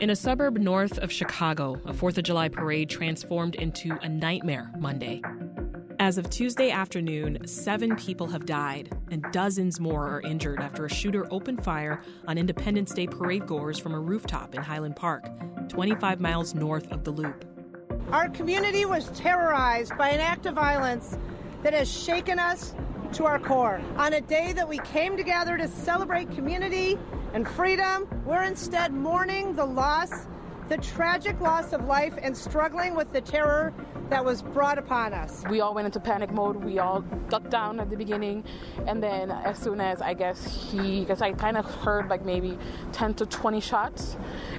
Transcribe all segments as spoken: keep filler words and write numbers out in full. In a suburb north of Chicago, a fourth of July parade transformed into a nightmare Monday. As of Tuesday afternoon, seven people have died and dozens more are injured after a shooter opened fire on Independence Day parade-goers from a rooftop in Highland Park, twenty-five miles north of the Loop. Our community was terrorized by an act of violence that has shaken us to our core. On a day that we came together to celebrate community and freedom, we're instead mourning the loss, the tragic loss of life, and struggling with the terror that was brought upon us. We all went into panic mode. We all ducked down at the beginning. And then as soon as I guess he, because I kind of heard like maybe ten to twenty shots.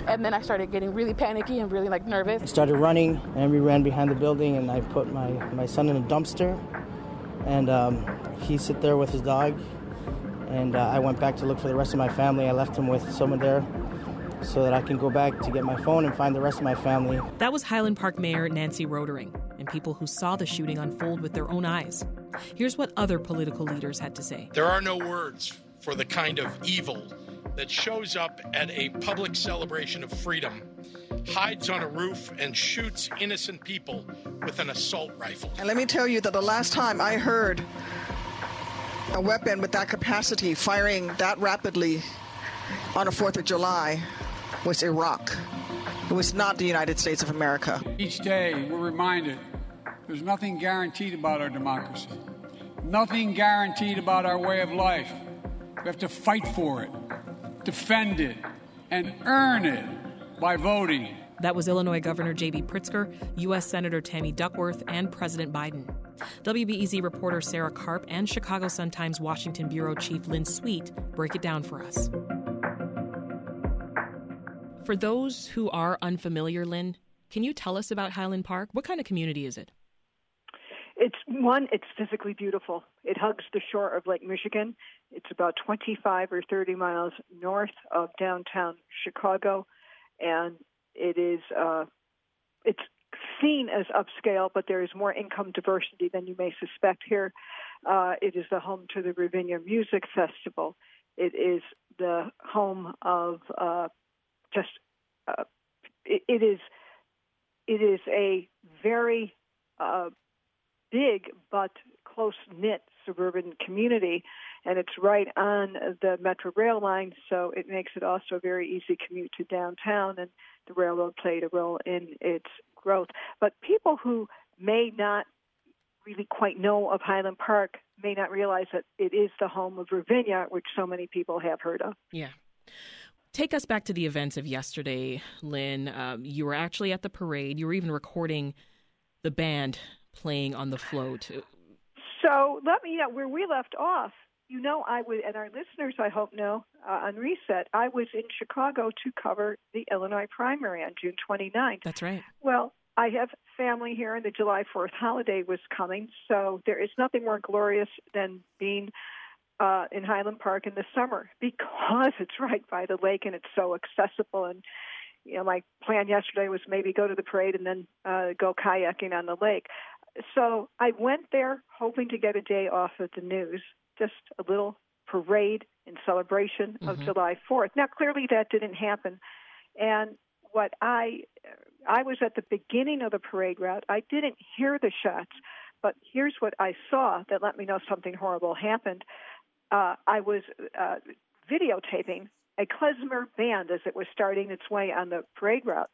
And then I started getting really panicky and really like nervous. I started running and we ran behind the building and I put my, my son in a dumpster. And um, he sit there with his dog. And uh, I went back to look for the rest of my family. I left him with someone there so that I can go back to get my phone and find the rest of my family. That was Highland Park Mayor Nancy Rotering and people who saw the shooting unfold with their own eyes. Here's what other political leaders had to say. There are no words for the kind of evil that shows up at a public celebration of freedom, hides on a roof, and shoots innocent people with an assault rifle. And let me tell you that the last time I heard a weapon with that capacity firing that rapidly on the fourth of July was Iraq. It was not the United States of America. Each day we're reminded there's nothing guaranteed about our democracy, nothing guaranteed about our way of life. We have to fight for it, defend it, and earn it by voting. That was Illinois Governor J B. Pritzker, U S Senator Tammy Duckworth, and President Biden. W B E Z reporter Sarah Carp and Chicago Sun-Times Washington Bureau Chief Lynn Sweet break it down for us. For those who are unfamiliar, Lynn, can you tell us about Highland Park? What kind of community is it? It's one, it's physically beautiful. It hugs the shore of Lake Michigan. It's about twenty-five or thirty miles north of downtown Chicago, and it is uh, it's seen as upscale, but there is more income diversity than you may suspect here. Uh, it is the home to the Ravinia Music Festival. It is the home of uh, just uh, it, it is it is a very uh, big but close-knit suburban community, and it's right on the Metro rail line, so it makes it also a very easy commute to downtown, and the railroad played a role in its growth. But people who may not really quite know of Highland Park may not realize that it is the home of Ravinia, which so many people have heard of. Yeah. Take us back to the events of yesterday, Lynn. Um, you were actually at the parade. You were even recording the band playing on the float. So let me, you know, where we left off, you know, I would, and our listeners, I hope, know, uh, on Reset, I was in Chicago to cover the Illinois primary on June twenty-ninth. That's right. Well, I have family here, and the July fourth holiday was coming, so there is nothing more glorious than being uh, in Highland Park in the summer because it's right by the lake and it's so accessible. And, you know, my plan yesterday was maybe go to the parade and then uh, go kayaking on the lake. So I went there hoping to get a day off of the news, just a little parade in celebration of mm-hmm. July fourth. Now, clearly that didn't happen. And what I, I was at the beginning of the parade route. I didn't hear the shots, but here's what I saw that let me know something horrible happened. Uh, I was uh, videotaping a klezmer band as it was starting its way on the parade route.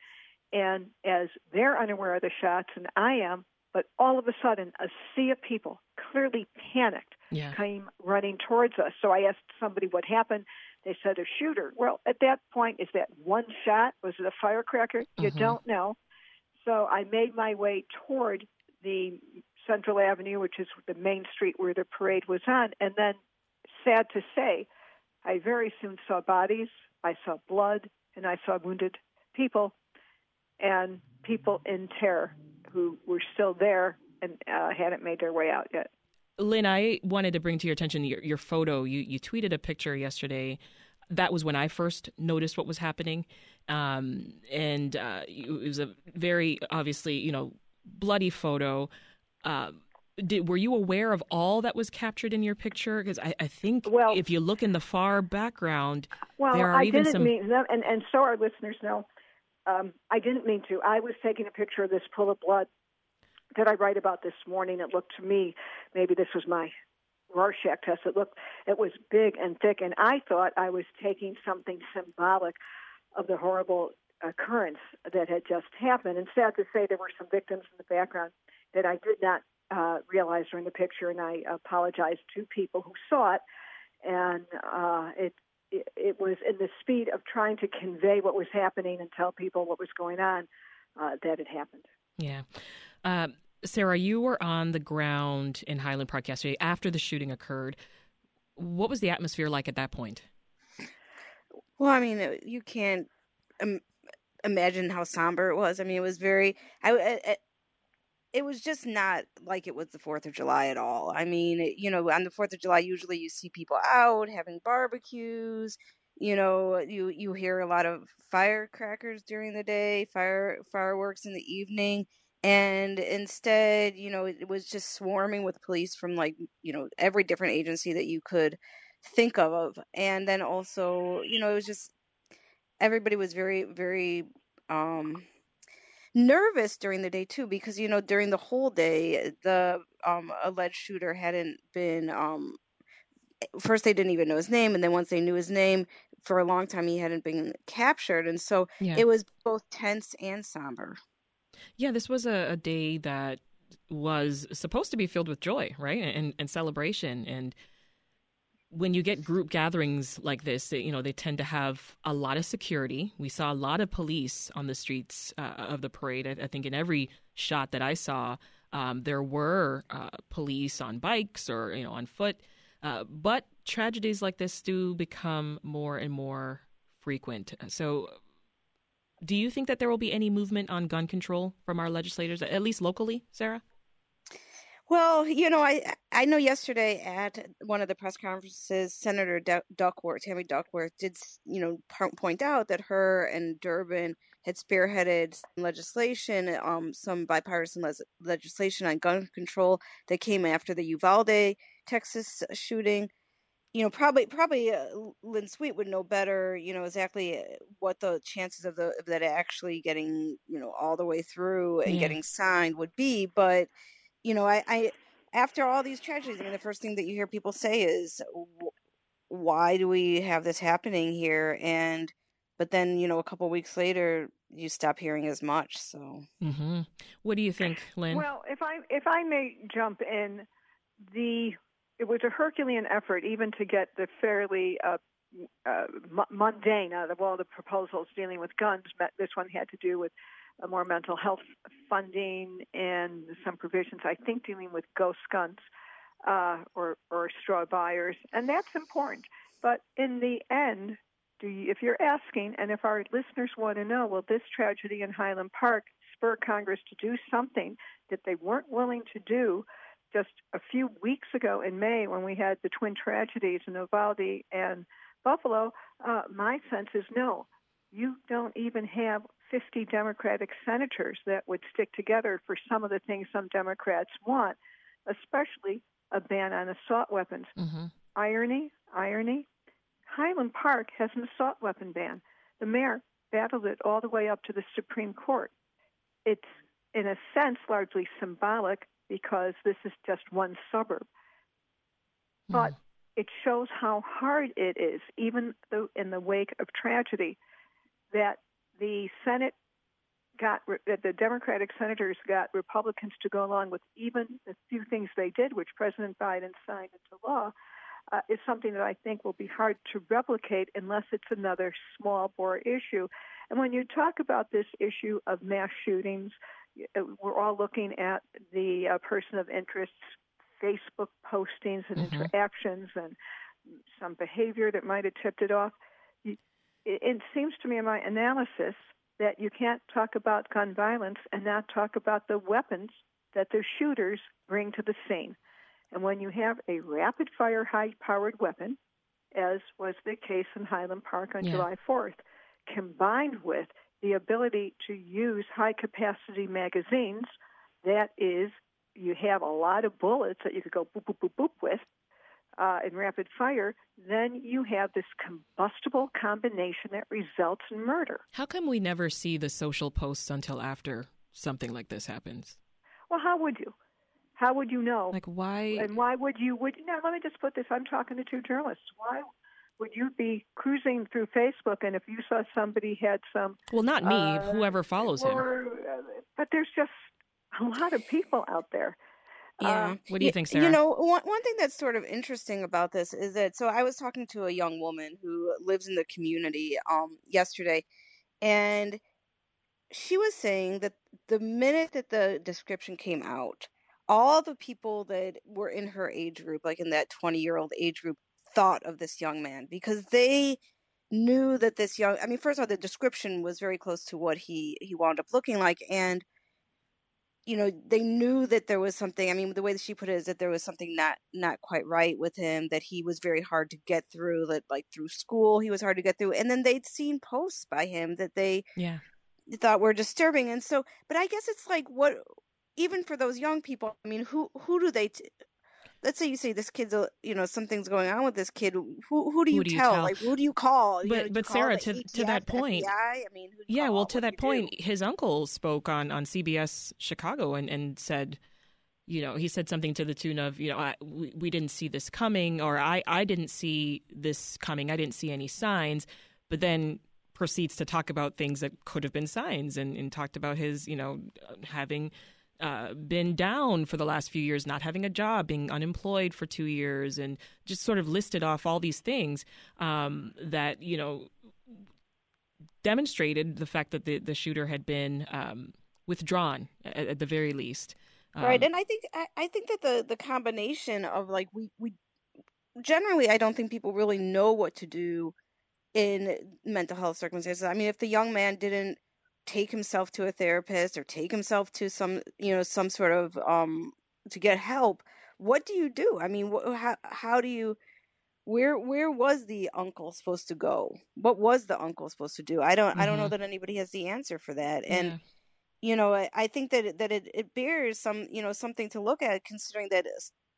And as they're unaware of the shots, and I am, but all of a sudden, a sea of people, clearly panicked, yeah. came running towards us. So I asked somebody what happened. They said a shooter. Well, at that point, is that one shot? Was it a firecracker? Mm-hmm. You don't know. So I made my way toward the Central Avenue, which is the main street where the parade was on. And then, sad to say, I very soon saw bodies, I saw blood, and I saw wounded people and people in terror who were still there and uh, hadn't made their way out yet. Lynn, I wanted to bring to your attention your, your photo. You you tweeted a picture yesterday. That was when I first noticed what was happening. Um, and uh, it was a very, obviously, you know, bloody photo. Uh, did, were you aware of all that was captured in your picture? Because I, I think well, if you look in the far background, well, there are I even didn't some... mean, and, and so our listeners know, um, I didn't mean to. I was taking a picture of this pool of blood that I write about this morning. It looked to me, maybe this was my Rorschach test. It looked, it was big and thick, and I thought I was taking something symbolic of the horrible occurrence that had just happened. And sad to say, there were some victims in the background that I did not uh, realize were in the picture, and I apologized to people who saw it. And uh, it, it it was in the speed of trying to convey what was happening and tell people what was going on uh, that it happened. Yeah. Uh, Sarah, you were on the ground in Highland Park yesterday after the shooting occurred. What was the atmosphere like at that point? Well, I mean, you can't um, imagine how somber it was. I mean, it was very, I, I, it was just not like it was the fourth of July at all. I mean, it, you know, on the fourth of July, usually you see people out having barbecues. You know, you, you hear a lot of firecrackers during the day, fire fireworks in the evening. And instead, you know, it was just swarming with police from, like, you know, every different agency that you could think of. And then also, you know, it was just everybody was very, very um, nervous during the day, too, because, you know, during the whole day, the um, alleged shooter hadn't been um, first, they didn't even know his name. And then once they knew his name, for a long time, he hadn't been captured. And so yeah. It was both tense and somber. Yeah, this was a, a day that was supposed to be filled with joy, right, and, and celebration. And when you get group gatherings like this, you know, they tend to have a lot of security. We saw a lot of police on the streets uh, of the parade. I, I think in every shot that I saw, um, there were uh, police on bikes or, you know, on foot. Uh, but tragedies like this do become more and more frequent. So do you think that there will be any movement on gun control from our legislators, at least locally, Sarah? Well, you know, I I know yesterday at one of the press conferences, Senator Duckworth, Tammy Duckworth, did, you know, point out that her and Durbin had spearheaded legislation, um, some bipartisan les- legislation on gun control that came after the Uvalde, Texas shooting. You know, probably, probably uh, Lynn Sweet would know better, you know, exactly what the chances of the of that actually getting, you know, all the way through and yeah. getting signed would be. But, you know, I, I after all these tragedies, I mean, the first thing that you hear people say is, why do we have this happening here? And but then, you know, a couple of weeks later, you stop hearing as much. So mm-hmm. What do you think, Lynn? Well, if I if I may jump in, the it was a Herculean effort even to get the fairly uh, uh, mundane out of all the proposals dealing with guns. This one had to do with more mental health funding and some provisions, I think, dealing with ghost guns uh, or, or straw buyers. And that's important. But in the end, do you, if you're asking, and if our listeners want to know, will this tragedy in Highland Park spur Congress to do something that they weren't willing to do just a few weeks ago in May when we had the twin tragedies in Uvalde and Buffalo, uh, my sense is no. You don't even have fifty Democratic senators that would stick together for some of the things some Democrats want, especially a ban on assault weapons. Mm-hmm. Irony, irony. Highland Park has an assault weapon ban. The mayor battled it all the way up to the Supreme Court. It's, in a sense, largely symbolic, because this is just one suburb. But mm. it shows how hard it is, even though in the wake of tragedy, that the Senate got, that the Democratic senators got Republicans to go along with even the few things they did, which President Biden signed into law, uh, is something that I think will be hard to replicate unless it's another small bore issue. And when you talk about this issue of mass shootings, we're all looking at the uh, person of interest's Facebook postings and mm-hmm. interactions and some behavior that might have tipped it off. You, it, it seems to me in my analysis that you can't talk about gun violence and not talk about the weapons that their shooters bring to the scene. And when you have a rapid-fire, high-powered weapon, as was the case in Highland Park on yeah. July fourth, combined with the ability to use high-capacity magazines, that is, you have a lot of bullets that you could go boop, boop, boop, boop with uh, in rapid fire, then you have this combustible combination that results in murder. How come we never see the social posts until after something like this happens? Well, how would you? How would you know? Like, why? And why would you? Would now, let me just put this. I'm talking to two journalists. Why would you be cruising through Facebook, and if you saw somebody had some... Well, not me, uh, whoever follows or, him. But there's just a lot of people out there. Yeah. Um, what do you think, Sarah? You know, one, one thing that's sort of interesting about this is that, so I was talking to a young woman who lives in the community um, yesterday, and she was saying that the minute that the description came out, all the people that were in her age group, like in that twenty-year-old age group, thought of this young man because they knew that this young, I mean, first of all, the description was very close to what he, he wound up looking like. And, you know, they knew that there was something, I mean, the way that she put it is that there was something not, not quite right with him, that he was very hard to get through, that like through school, he was hard to get through. And then they'd seen posts by him that they yeah. thought were disturbing. And so, but I guess it's like, what, even for those young people, I mean, who, who do they, t- let's say you say this kid's, a, you know, something's going on with this kid. Who, who do you, who do you tell? tell? Like, who do you call? But, you know, do but you Sarah, call to, A T F, to that point, F B I? I mean, who do you yeah, call? well, to what that point, do? His uncle spoke on, on C B S Chicago and, and said, you know, he said something to the tune of, you know, I, we, we didn't see this coming, or I, I didn't see this coming. I didn't see any signs, but then proceeds to talk about things that could have been signs and, and talked about his, you know, having... Uh, been down for the last few years, not having a job, being unemployed for two years, and just sort of listed off all these things um, that, you know, demonstrated the fact that the, the shooter had been um, withdrawn at, at the very least. Um, right. And I think I, I think that the, the combination of like we, we generally, I don't think people really know what to do in mental health circumstances. I mean, if the young man didn't take himself to a therapist or take himself to some, you know, some sort of, um, to get help. What do you do? I mean, wh- how, how do you, where, where was the uncle supposed to go? What was the uncle supposed to do? I don't, mm-hmm. I don't know that anybody has the answer for that. And, yeah. you know, I, I think that, that it, it bears some, you know, something to look at considering that,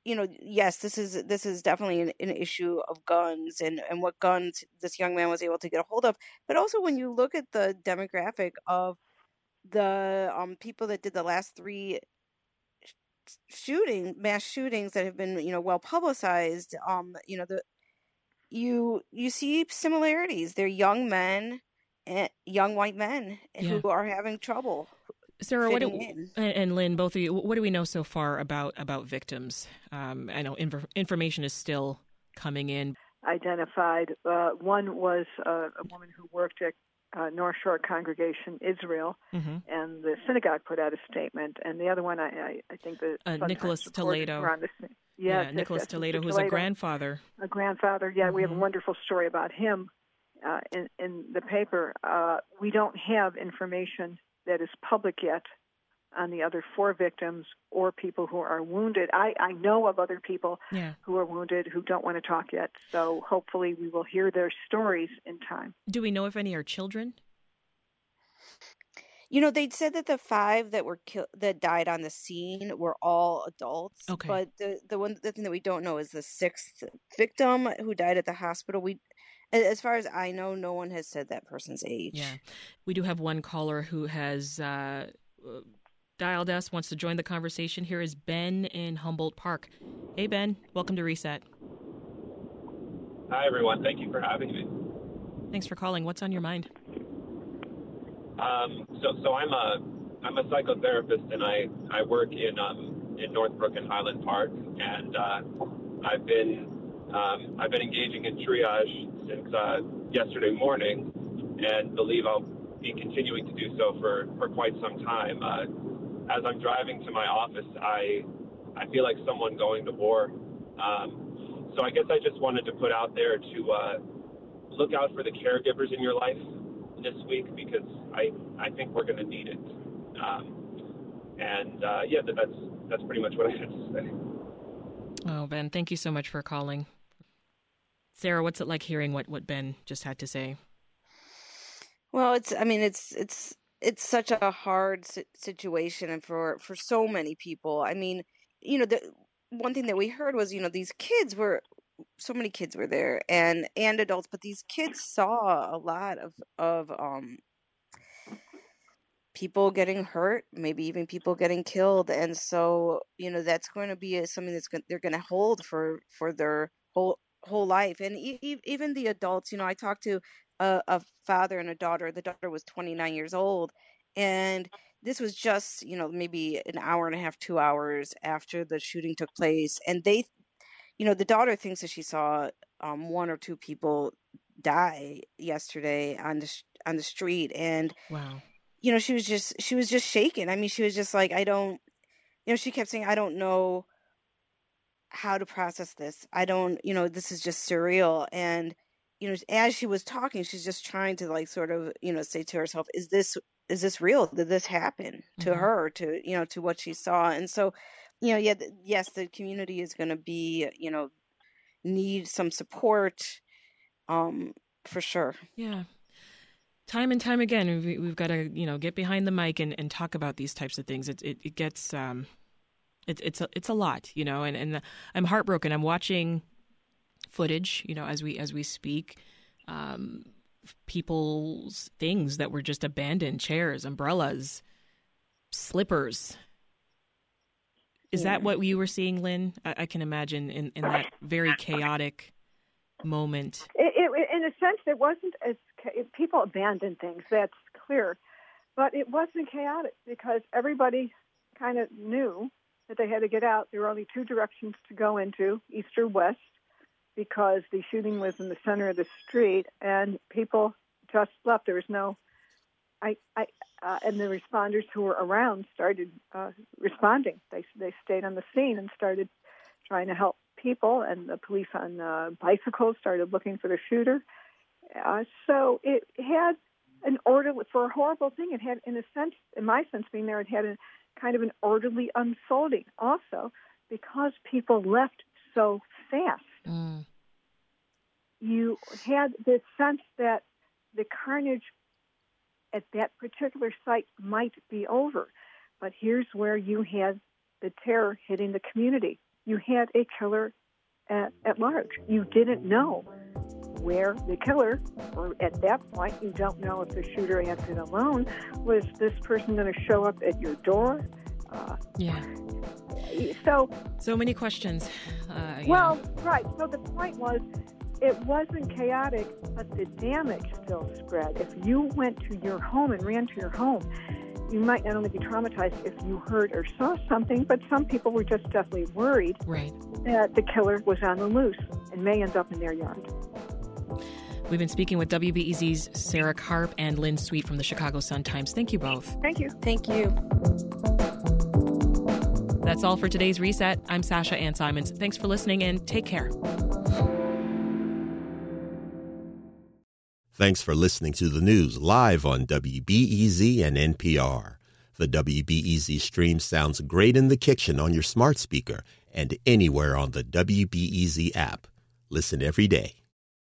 you know, yes, this is, this is definitely an, an issue of guns and, and what guns this young man was able to get a hold of. But also when you look at the demographic of the um, people that did the last three shooting, mass shootings that have been, you know, well publicized, um, you know, the, you, you see similarities. They're young men, and young white men yeah. who are having trouble. Sarah, what do we, and Lynn, both of you, what do we know so far about, about victims? Um, I know inf- information is still coming in. Identified. Uh, one was uh, a woman who worked at uh, North Shore Congregation Israel, mm-hmm. and the synagogue put out a statement. And the other one, I, I, I think the uh, Nicholas Toledo. The, yes, yeah, yes, Nicholas yes, Toledo, Mister who's Toledo, a grandfather. A grandfather. Yeah, mm-hmm. we have a wonderful story about him uh, in, in the paper. Uh, we don't have information that is public yet on the other four victims or people who are wounded. I, I know of other people yeah. who are wounded who don't want to talk yet. So hopefully we will hear their stories in time. Do we know if any are children? You know, they'd said that the five that were ki- that died on the scene were all adults. Okay. But the, the one the thing that we don't know is the sixth victim who died at the hospital. We As far as I know, no one has said that person's age. Yeah. We do have one caller who has uh, dialed us, wants to join the conversation. Here is Ben in Humboldt Park. Hey, Ben. Welcome to Reset. Hi, everyone. Thank you for having me. Thanks for calling. What's on your mind? Um, so so I'm a I'm a psychotherapist, and I, I work in, um, in Northbrook and Highland Park, and uh, I've been... Um, I've been engaging in triage since uh, yesterday morning, and believe I'll be continuing to do so for, for quite some time. Uh, as I'm driving to my office, I I feel like someone going to war. Um, so I guess I just wanted to put out there to uh, look out for the caregivers in your life this week because I, I think we're going to need it. Um, And uh, yeah, that's that's pretty much what I had to say. Oh, Ben, thank you so much for calling. Sarah, what's it like hearing what, what Ben just had to say? Well, it's I mean, it's it's it's such a hard situation, and for for so many people. I mean, you know, the one thing that we heard was, you know, these kids were so many kids were there and and adults, but these kids saw a lot of of um, people getting hurt, maybe even people getting killed. And so, you know, that's going to be something that's going, they're going to hold for, for their whole whole life. And e- even the adults, you know, I talked to a, a father and a daughter. The daughter was twenty-nine years old. And this was just, you know, maybe an hour and a half, two hours after the shooting took place. And they, you know, the daughter thinks that she saw um, one or two people die yesterday on the, on the street. And wow. You know, she was just, she was just shaken. I mean, she was just like, I don't, you know, she kept saying, I don't know how to process this. I don't, you know, this is just surreal. And, you know, as she was talking, she's just trying to like, sort of, you know, say to herself, is this, is this real? Did this happen to mm-hmm. her, to, you know, to what she saw? And so, you know, yeah, th- yes, the community is going to be, you know, need some support, um, for sure. Yeah. Time and time again, we've got to, you know, get behind the mic and, and talk about these types of things. It it, it gets, um, it, it's a, it's a lot, you know. And, and I'm heartbroken. I'm watching footage, you know, as we as we speak, um, people's things that were just abandoned: chairs, umbrellas, slippers. Is yeah. that what you were seeing, Lynn? I, I can imagine in, in that very chaotic moment. It, it, in a sense, it wasn't as people abandoned things, that's clear, but it wasn't chaotic because everybody kind of knew that they had to get out. There were only two directions to go into, east or west, because the shooting was in the center of the street, and people just left. There was no, I, I, uh, and the responders who were around started uh, responding. They they stayed on the scene and started trying to help people, and the police on uh, bicycles started looking for the shooter. Uh, so it had an order for a horrible thing. It had, in a sense, in my sense being there, it had a kind of an orderly unfolding also because people left so fast. Mm. You had this sense that the carnage at that particular site might be over. But here's where you had the terror hitting the community. You had a killer at, at large. You didn't know where the killer, or at that point, you don't know if the shooter acted alone. Was this person going to show up at your door? Uh, yeah. So so many questions. Uh, well, yeah. Right. So the point was, it wasn't chaotic, but the damage still spread. If you went to your home and ran to your home, you might not only be traumatized if you heard or saw something, but some people were just definitely worried right. that the killer was on the loose and may end up in their yard. We've been speaking with W B E Z's Sarah Carp and Lynn Sweet from the Chicago Sun-Times. Thank you both. Thank you. Thank you. That's all for today's Reset. I'm Sasha Ann Simons. Thanks for listening and take care. Thanks for listening to the news live on W B E Z and N P R. The W B E Z stream sounds great in the kitchen on your smart speaker and anywhere on the W B E Z app. Listen every day.